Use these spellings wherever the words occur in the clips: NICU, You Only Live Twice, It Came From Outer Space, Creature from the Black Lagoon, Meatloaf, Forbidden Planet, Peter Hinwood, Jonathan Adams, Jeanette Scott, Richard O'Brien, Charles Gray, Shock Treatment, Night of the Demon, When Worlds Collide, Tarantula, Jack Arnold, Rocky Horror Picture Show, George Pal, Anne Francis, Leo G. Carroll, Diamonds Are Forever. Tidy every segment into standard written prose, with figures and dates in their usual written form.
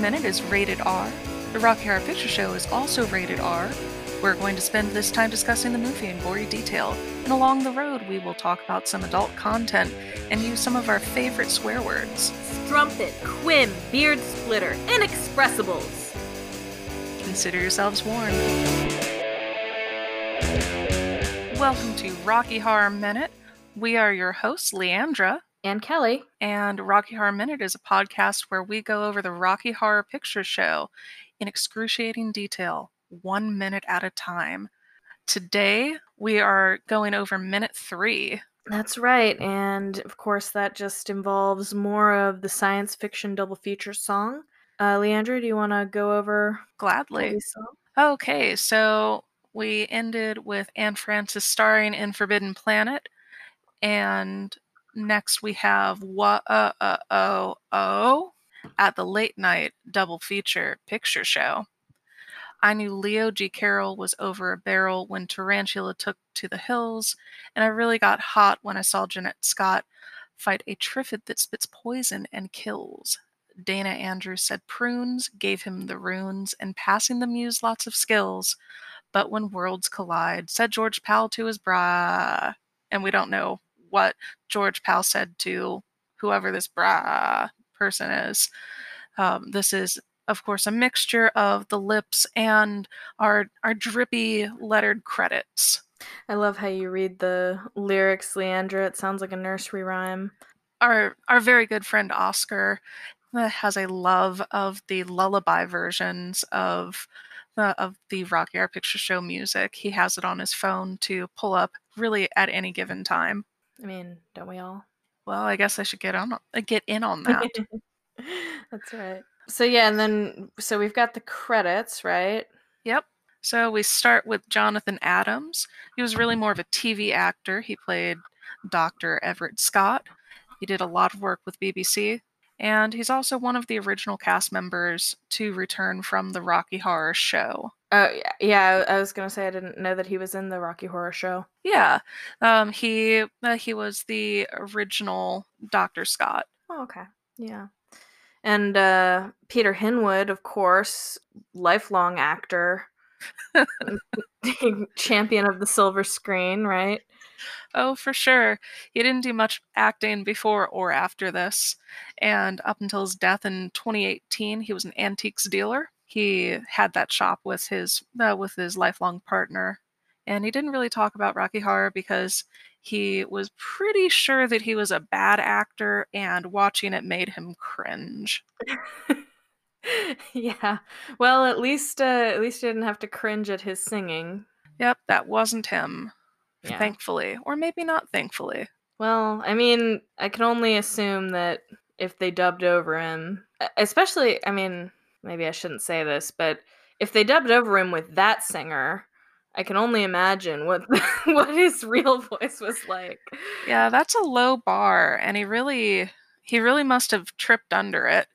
Minute is rated R. The Rocky Horror Picture Show is also rated R. We're going to spend this time discussing the movie in gory detail, and along the road we will talk about some adult content and use some of our favorite swear words. Strumpet, quim, beard splitter, inexpressibles. Consider yourselves warned. Welcome to Rocky Horror Minute. We are your hosts, Leandra. And Kelly. And Rocky Horror Minute is a podcast where we go over the Rocky Horror Picture Show in excruciating detail, 1 minute at a time. Today, we are going over minute 3. That's right. And of course, that just involves more of the science fiction double feature song. Leandra, do you want to go over? Gladly. Okay. So we ended with Anne Francis starring in Forbidden Planet. And next we have Whoa at the late night double feature picture show. I knew Leo G. Carroll was over a barrel when Tarantula took to the hills, and I really got hot when I saw Jeanette Scott fight a Triffid that spits poison and kills. Dana Andrews said prunes, gave him the runes, and passing the muse lots of skills. But when worlds collide, said George Pal to his bra. And we don't know what George Pal said to whoever this bra person is. This is, of course, a mixture of the lips and our drippy lettered credits. I love how you read the lyrics, Leandra. It sounds like a nursery rhyme. Our very good friend Oscar has a love of the lullaby versions of the Rocky Horror Picture Show music. He has it on his phone to pull up really at any given time. I mean, don't we all? Well, I guess I should get in on that. That's right. So yeah, and then, so we've got the credits, right? Yep. So we start with Jonathan Adams. He was really more of a TV actor. He played Dr. Everett Scott. He did a lot of work with BBC. And he's also one of the original cast members to return from the Rocky Horror Show. Yeah, I was going to say I didn't know that he was in the Rocky Horror Show. Yeah, he was the original Dr. Scott. Oh, okay. Yeah. And Peter Hinwood, of course, lifelong actor, champion of the silver screen, right? Oh, for sure. He didn't do much acting before or after this. And up until his death in 2018, he was an antiques dealer. He had that shop with his lifelong partner. And he didn't really talk about Rocky Horror because he was pretty sure that he was a bad actor, and watching it made him cringe. Yeah. Well, at least he didn't have to cringe at his singing. Yep, that wasn't him. Yeah. Thankfully. Or maybe not thankfully. Well, I mean, I can only assume that if they dubbed over him, especially, I mean, maybe I shouldn't say this, but if they dubbed over him with that singer, I can only imagine what his real voice was like. Yeah, that's a low bar, and he really must have tripped under it.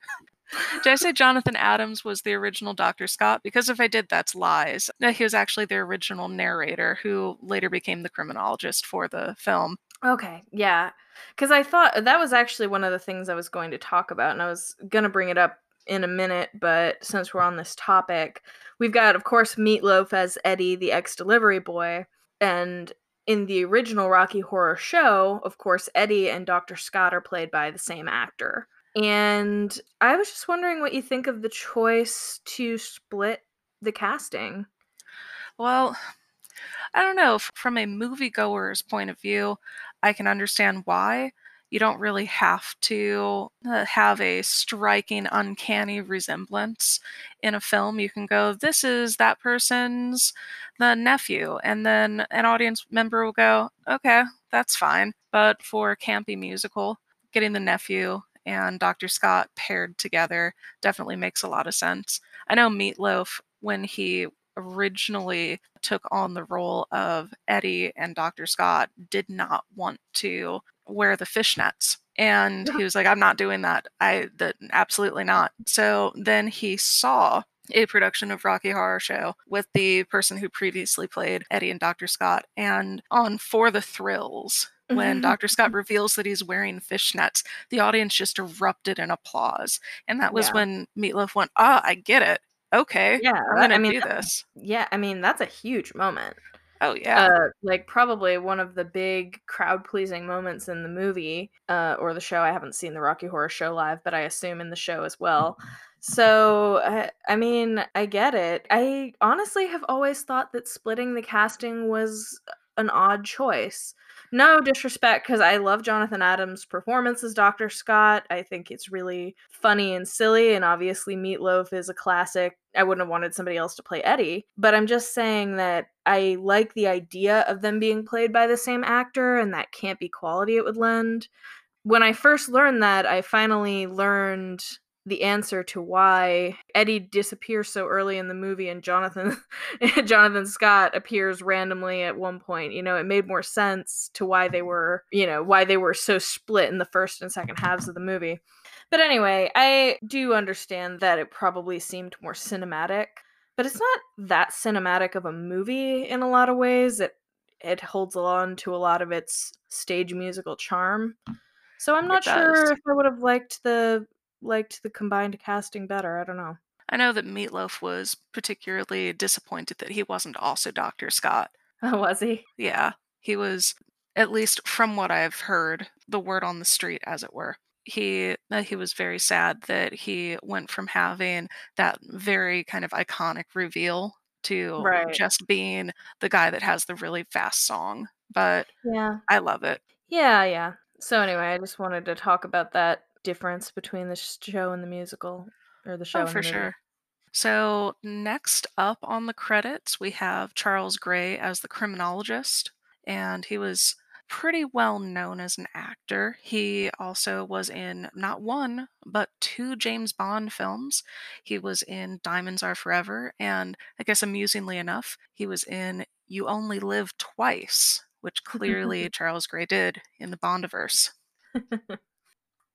Did I say Jonathan Adams was the original Dr. Scott? Because if I did, that's lies. No, he was actually the original narrator who later became the criminologist for the film. Okay, yeah. Because I thought that was actually one of the things I was going to talk about, and I was going to bring it up in a minute, but since we're on this topic, we've got, of course, Meatloaf as Eddie, the ex-delivery boy, and in the original Rocky Horror Show, of course, Eddie and Dr. Scott are played by the same actor. And I was just wondering what you think of the choice to split the casting. Well, I don't know. From a moviegoer's point of view, I can understand why. You don't really have to have a striking, uncanny resemblance in a film. You can go, this is that person's the nephew. And then an audience member will go, okay, that's fine. But for a campy musical, getting the nephew and Dr. Scott paired together definitely makes a lot of sense. I know Meatloaf, when he originally took on the role of Eddie and Dr. Scott, did not want to wear the fishnets, and he was like, I'm not doing that. Absolutely not. So then he saw a production of Rocky Horror Show with the person who previously played Eddie and Dr. Scott, and on For the Thrills, when Dr. Scott reveals that he's wearing fishnets, the audience just erupted in applause. And that was when Meatloaf went, I get it. Okay. Yeah. I'm going to do this. Yeah. I mean, that's a huge moment. Oh, yeah. Like, probably one of the big crowd-pleasing moments in the movie, or the show. I haven't seen the Rocky Horror Show live, but I assume in the show as well. So, I mean, I get it. I honestly have always thought that splitting the casting was an odd choice. No disrespect, because I love Jonathan Adams' performance as Dr. Scott. I think it's really funny and silly, and obviously Meatloaf is a classic. I wouldn't have wanted somebody else to play Eddie, but I'm just saying that I like the idea of them being played by the same actor, and that can't be quality it would lend. When I first learned that, I finally learned the answer to why Eddie disappears so early in the movie and Jonathan Scott appears randomly at one point. You know, it made more sense to why they were, you know, why they were so split in the first and second halves of the movie. But anyway, I do understand that it probably seemed more cinematic, but it's not that cinematic of a movie in a lot of ways. It holds on to a lot of its stage musical charm. So I'm not sure if I would have liked the combined casting better. I don't know. I know that Meatloaf was particularly disappointed that he wasn't also Dr. Scott. Oh, was he? Yeah. He was, at least from what I've heard, the word on the street, as it were. He was very sad that he went from having that very kind of iconic reveal to just being the guy that has the really fast song. But yeah, I love it. Yeah, yeah. So anyway, I just wanted to talk about that difference between the show and the musical, or the show and the movie. Sure. So next up on the credits, we have Charles Gray as the criminologist, and he was pretty well known as an actor. He also was in not one, but two James Bond films. He was in Diamonds Are Forever, and I guess amusingly enough, he was in You Only Live Twice, which clearly Charles Gray did in the Bondiverse.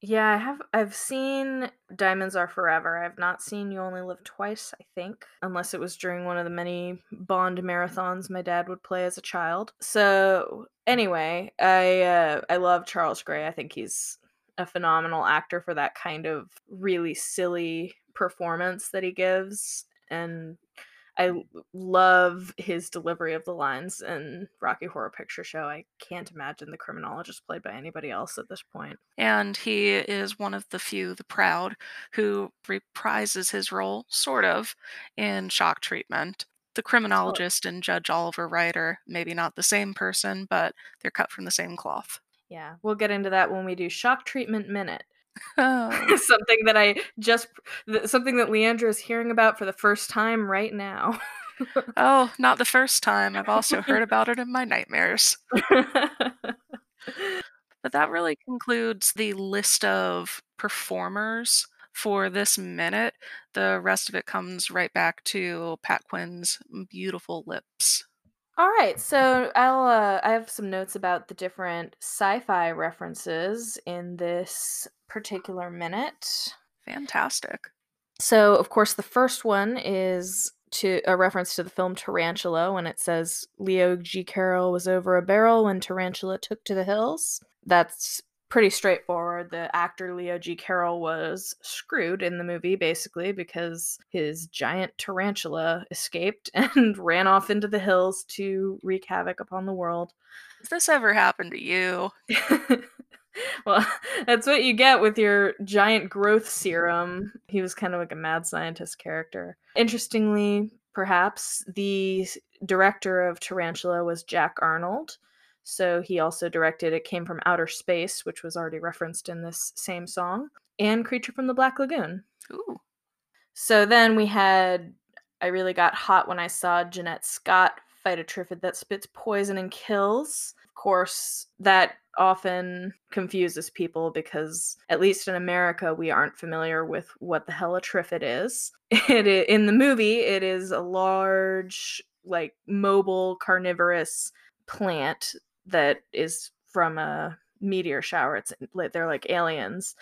Yeah, I've seen Diamonds Are Forever. I've not seen You Only Live Twice, I think, unless it was during one of the many Bond marathons my dad would play as a child. So anyway, I love Charles Gray. I think he's a phenomenal actor for that kind of really silly performance that he gives, and I love his delivery of the lines in Rocky Horror Picture Show. I can't imagine the criminologist played by anybody else at this point. And he is one of the few, the proud, who reprises his role, sort of, in Shock Treatment. The criminologist and Judge Oliver Ryder, maybe not the same person, but they're cut from the same cloth. Yeah, we'll get into that when we do Shock Treatment Minute. Something that Leandra is hearing about for the first time right now. Oh, not the first time. I've also heard about it in my nightmares. But that really concludes the list of performers for this minute. The rest of it comes right back to Pat Quinn's beautiful lips. All right, so I have some notes about the different sci-fi references in this particular minute. Fantastic. So, of course, the first one is to a reference to the film Tarantula, when it says Leo G. Carroll was over a barrel when Tarantula took to the hills. That's pretty straightforward. The actor Leo G. Carroll was screwed in the movie, basically, because his giant tarantula escaped and ran off into the hills to wreak havoc upon the world. Has this ever happened to you? Well, that's what you get with your giant growth serum. He was kind of like a mad scientist character. Interestingly, perhaps, the director of Tarantula was Jack Arnold. So he also directed It Came From Outer Space, which was already referenced in this same song, and Creature from the Black Lagoon. Ooh. So then we had, I really got hot when I saw Jeanette Scott fight a Triffid that spits poison and kills. Of course, that often confuses people because, at least in America, we aren't familiar with what the hell a Triffid is. In the movie, it is a large, like, mobile, carnivorous plant that is from a meteor shower. They're like aliens,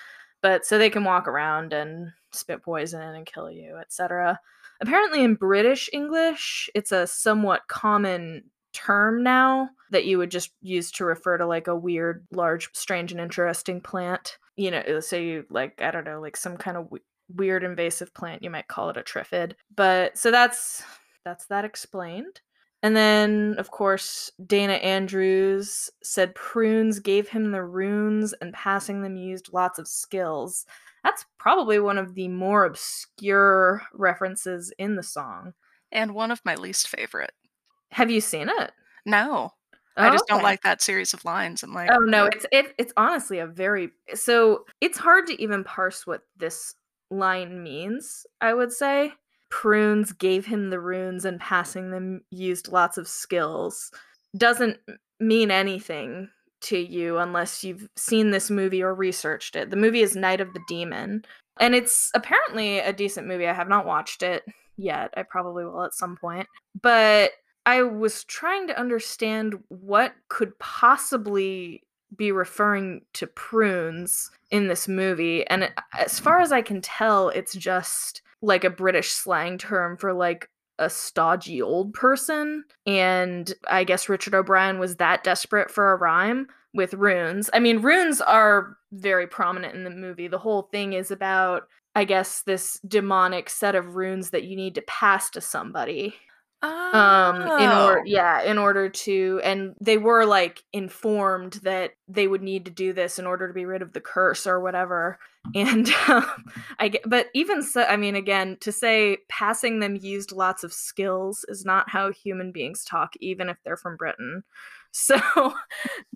but so they can walk around and spit poison and kill you, etc. Apparently in British English, it's a somewhat common term now that you would just use to refer to like a weird, large, strange, and interesting plant. You know, say like, I don't know, like some kind of weird invasive plant, you might call it a triffid. But so that's that explained. And then, of course, Dana Andrews said prunes gave him the runes and passing them used lots of skills. That's probably one of the more obscure references in the song. And one of my least favorite. Have you seen it? No. Oh, I just don't like that series of lines. I'm like, oh no, it's honestly a very, so it's hard to even parse what this line means, I would say. Prunes gave him the runes and passing them used lots of skills doesn't mean anything to you unless you've seen this movie or researched it. The movie is Night of the Demon, and it's apparently a decent movie. I have not watched it yet. I probably will at some point. But I was trying to understand what could possibly be referring to prunes in this movie. And as far as I can tell, it's just like a British slang term for like a stodgy old person. And I guess Richard O'Brien was that desperate for a rhyme with runes. I mean, runes are very prominent in the movie. The whole thing is about, I guess, this demonic set of runes that you need to pass to somebody. Oh. In order to, and they were like informed that they would need to do this in order to be rid of the curse or whatever. And but even so, I mean, again, to say passing them used lots of skills is not how human beings talk, even if they're from Britain. So,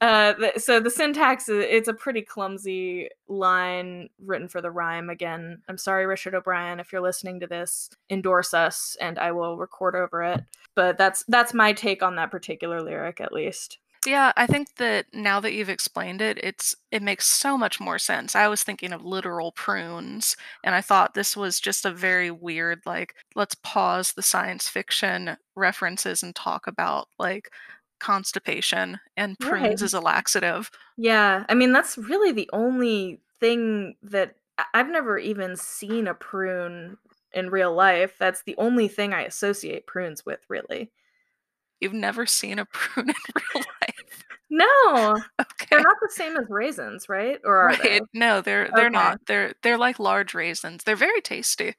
so the syntax, it's a pretty clumsy line written for the rhyme. Again, I'm sorry, Richard O'Brien, if you're listening to this, endorse us and I will record over it. But that's my take on that particular lyric, at least. Yeah, I think that now that you've explained it, it makes so much more sense. I was thinking of literal prunes, and I thought this was just a very weird, like, let's pause the science fiction references and talk about, like, constipation, and prunes is a laxative. Yeah, I mean, that's really the only thing that I've never even seen a prune in real life. That's the only thing I associate prunes with, really. You've never seen a prune in real life? No. Okay. They're not the same as raisins, right? Or are they? No, they're not. They're like large raisins. They're very tasty.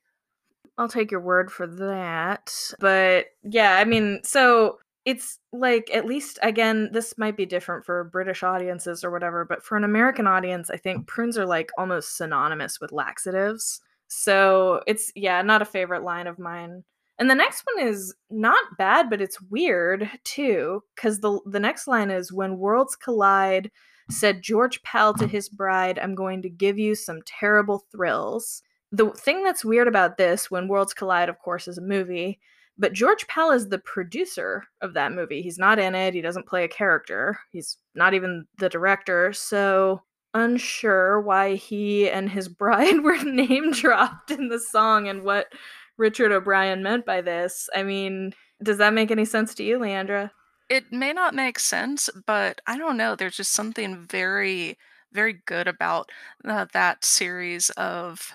I'll take your word for that. But yeah, I mean, so it's like, at least, again, this might be different for British audiences or whatever, but for an American audience, I think prunes are like almost synonymous with laxatives. So it's, yeah, not a favorite line of mine. And the next one is not bad, but it's weird, too, because the next line is, when worlds collide, said George Pal to his bride, I'm going to give you some terrible thrills. The thing that's weird about this, When Worlds Collide, of course, is a movie, but George Pal is the producer of that movie. He's not in it. He doesn't play a character. He's not even the director, so unsure why he and his bride were name-dropped in the song and what Richard O'Brien meant by this. I mean, does that make any sense to you, Leandra? It may not make sense, but I don't know. There's just something very, very good about that series of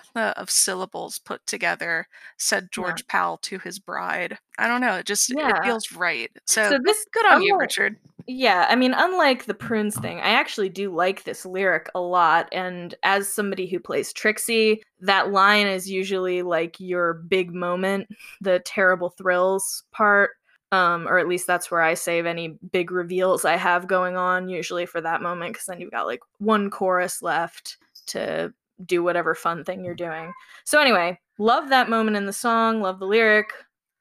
syllables put together, said George Pal to his bride. I don't know. It just it feels right. So this good on you, Richard. Yeah, I mean, unlike the prunes thing, I actually do like this lyric a lot. And as somebody who plays Trixie, that line is usually like your big moment, the terrible thrills part. Or at least that's where I save any big reveals I have going on, usually for that moment, because then you've got like one chorus left to do whatever fun thing you're doing. So anyway, love that moment in the song, love the lyric.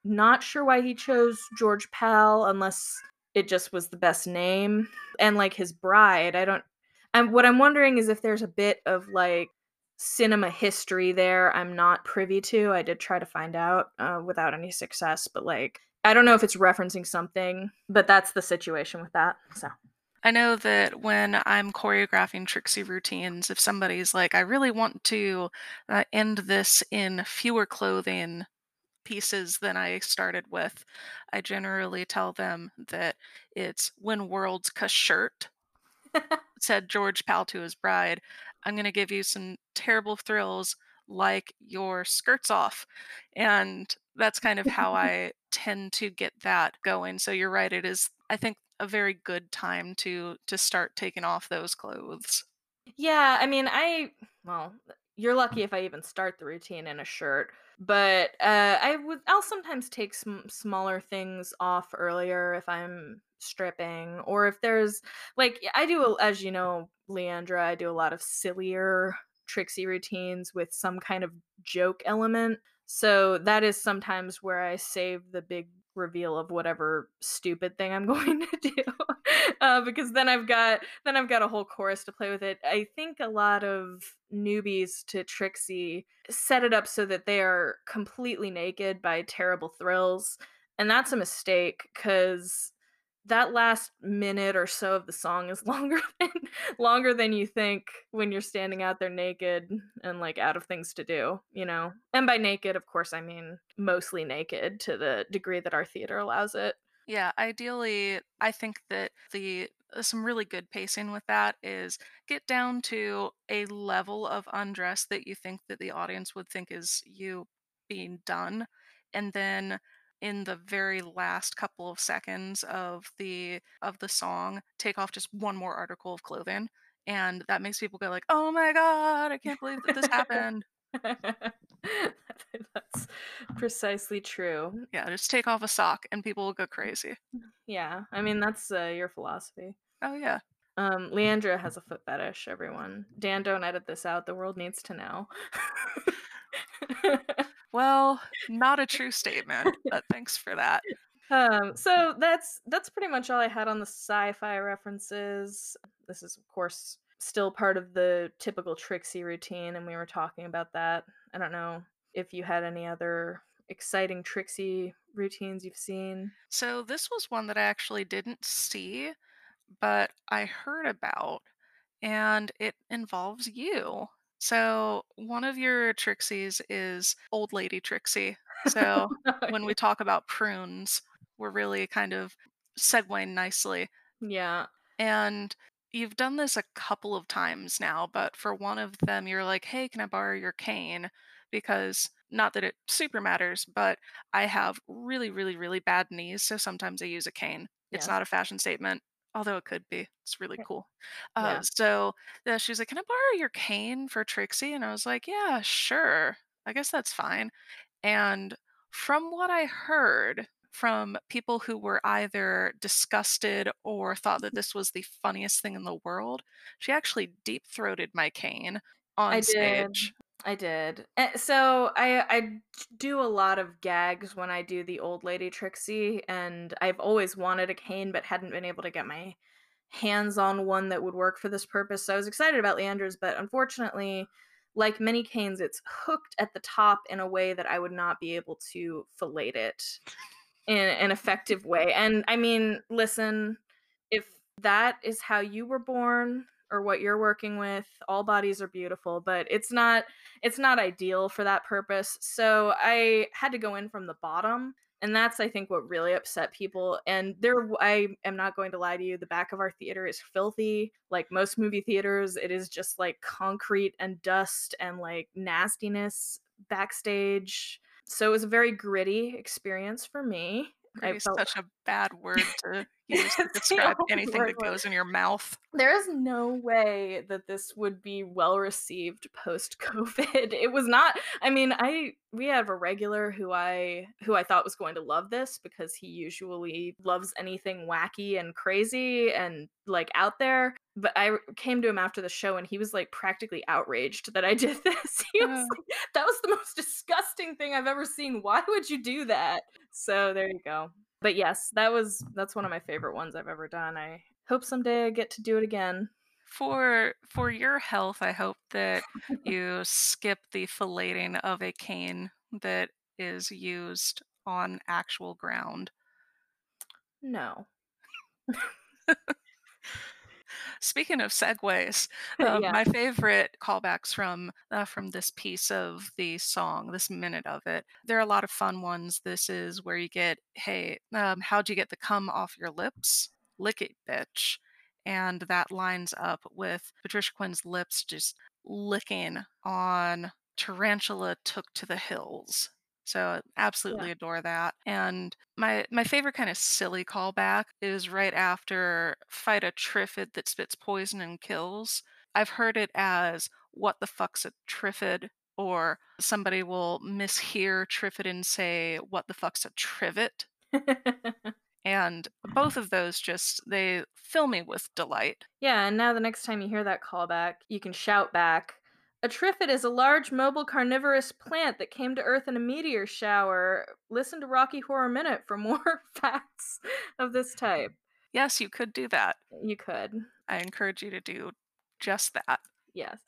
Not sure why he chose George Pal, unless it just was the best name. And like his bride, what I'm wondering is if there's a bit of like cinema history there I'm not privy to. I did try to find out without any success, but like, I don't know if it's referencing something, but that's the situation with that. So I know that when I'm choreographing Trixie routines, if somebody's like, I really want to end this in fewer clothing pieces than I started with, I generally tell them that it's when worlds cuss shirt, said George Pal to his bride, I'm going to give you some terrible thrills, like your skirt's off. And that's kind of how I tend to get that going. So you're right. It is, I think, a very good time to start taking off those clothes. Yeah. I mean, well, you're lucky if I even start the routine in a shirt, but I'll sometimes take some smaller things off earlier if I'm stripping, or if there's like, I do, as you know, Leandra, I do a lot of sillier, tricksy routines with some kind of joke element. So that is sometimes where I save the big reveal of whatever stupid thing I'm going to do, because then I've got a whole chorus to play with it. I think a lot of newbies to Trixie set it up so that they are completely naked by Terrible Thrills, and that's a mistake, because that last minute or so of the song is longer than you think when you're standing out there naked and like out of things to do, you know? And by naked, of course, I mean mostly naked to the degree that our theater allows it. Yeah, ideally, I think that some really good pacing with that is get down to a level of undress that you think that the audience would think is you being done. And then in the very last couple of seconds of the song, take off just one more article of clothing, and that makes people go like, "Oh my god, I can't believe that this happened." That's precisely true. Yeah, just take off a sock, and people will go crazy. Yeah, I mean that's your philosophy. Oh yeah. Leandra has a foot fetish. Everyone, Dan, don't edit this out. The world needs to know. Well, not a true statement, but thanks for that. So that's pretty much all I had on the sci-fi references. This is, of course, still part of the typical Trixie routine, and we were talking about that. I don't know if you had any other exciting Trixie routines you've seen. So this was one that I actually didn't see, but I heard about, and it involves you. So one of your Trixies is Old Lady Trixie. So when we talk about prunes, we're really kind of segueing nicely. Yeah. And you've done this a couple of times now, but for one of them, you're like, hey, can I borrow your cane? Because not that it super matters, but I have really, really, really bad knees. So sometimes I use a cane. Yeah. It's not a fashion statement. Although it could be. It's really cool. Yeah. So she was like, can I borrow your cane for Trixie? And I was like, yeah, sure. I guess that's fine. And from what I heard from people who were either disgusted or thought that this was the funniest thing in the world, she actually deep-throated my cane on stage. I did. So I do a lot of gags when I do the Old Lady Trixie, and I've always wanted a cane but hadn't been able to get my hands on one that would work for this purpose. So I was excited about Leandra's, but unfortunately, like many canes, it's hooked at the top in a way that I would not be able to fillet it in an effective way. And I mean, listen, if that is how you were born or what you're working with, all bodies are beautiful, but it's not ideal for that purpose. So I had to go in from the bottom, and that's, I think, what really upset people. And I am not going to lie to you, the back of our theater is filthy. Like most movie theaters, it is just like concrete and dust and like nastiness backstage. So it was a very gritty experience for me. It's such a bad word to use to describe anything that goes in your mouth. There is no way that this would be well received post-COVID. It was not. I mean, we have a regular who I thought was going to love this because he usually loves anything wacky and crazy and like out there. But I came to him after the show, and he was like practically outraged that I did this. He was like, that was the most disgusting thing I've ever seen. Why would you do that? So there you go. But yes, that's one of my favorite ones I've ever done. I hope someday I get to do it again. For your health, I hope that you skip the filleting of a cane that is used on actual ground. No. Speaking of segues, my favorite callbacks from this piece of the song, this minute of it, there are a lot of fun ones. This is where you get, hey, how'd you get the cum off your lips? Lick it, bitch. And that lines up with Patricia Quinn's lips just licking on Tarantula took to the hills. So I absolutely adore that. And my favorite kind of silly callback is right after fight a Triffid that spits poison and kills. I've heard it as what the fuck's a Triffid, or somebody will mishear Triffid and say what the fuck's a trivet. And both of those just, they fill me with delight. Yeah, and now the next time you hear that callback, you can shout back, "A Triffid is a large, mobile, carnivorous plant that came to Earth in a meteor shower. Listen to Rocky Horror Minute for more facts of this type." Yes, you could do that. You could. I encourage you to do just that. Yes.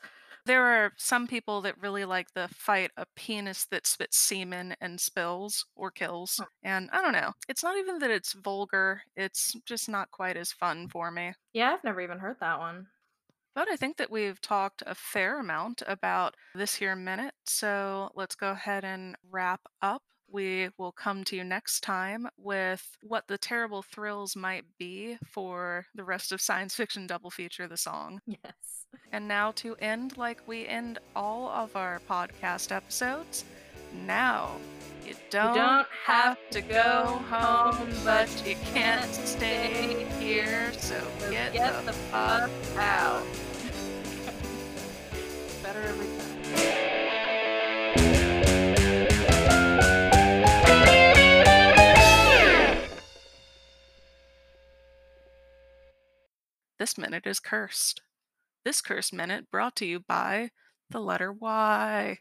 There are some people that really like the fight a penis that spits semen and spills or kills. And I don't know. It's not even that it's vulgar. It's just not quite as fun for me. Yeah, I've never even heard that one. But I think that we've talked a fair amount about this here minute. So let's go ahead and wrap up. We will come to you next time with what the terrible thrills might be for the rest of Science Fiction Double Feature, the song. Yes. And now to end like we end all of our podcast episodes, now you don't have to go home, but you can't stay here, so get the fuck out. Better every time. This minute is cursed. This cursed minute brought to you by the letter Y.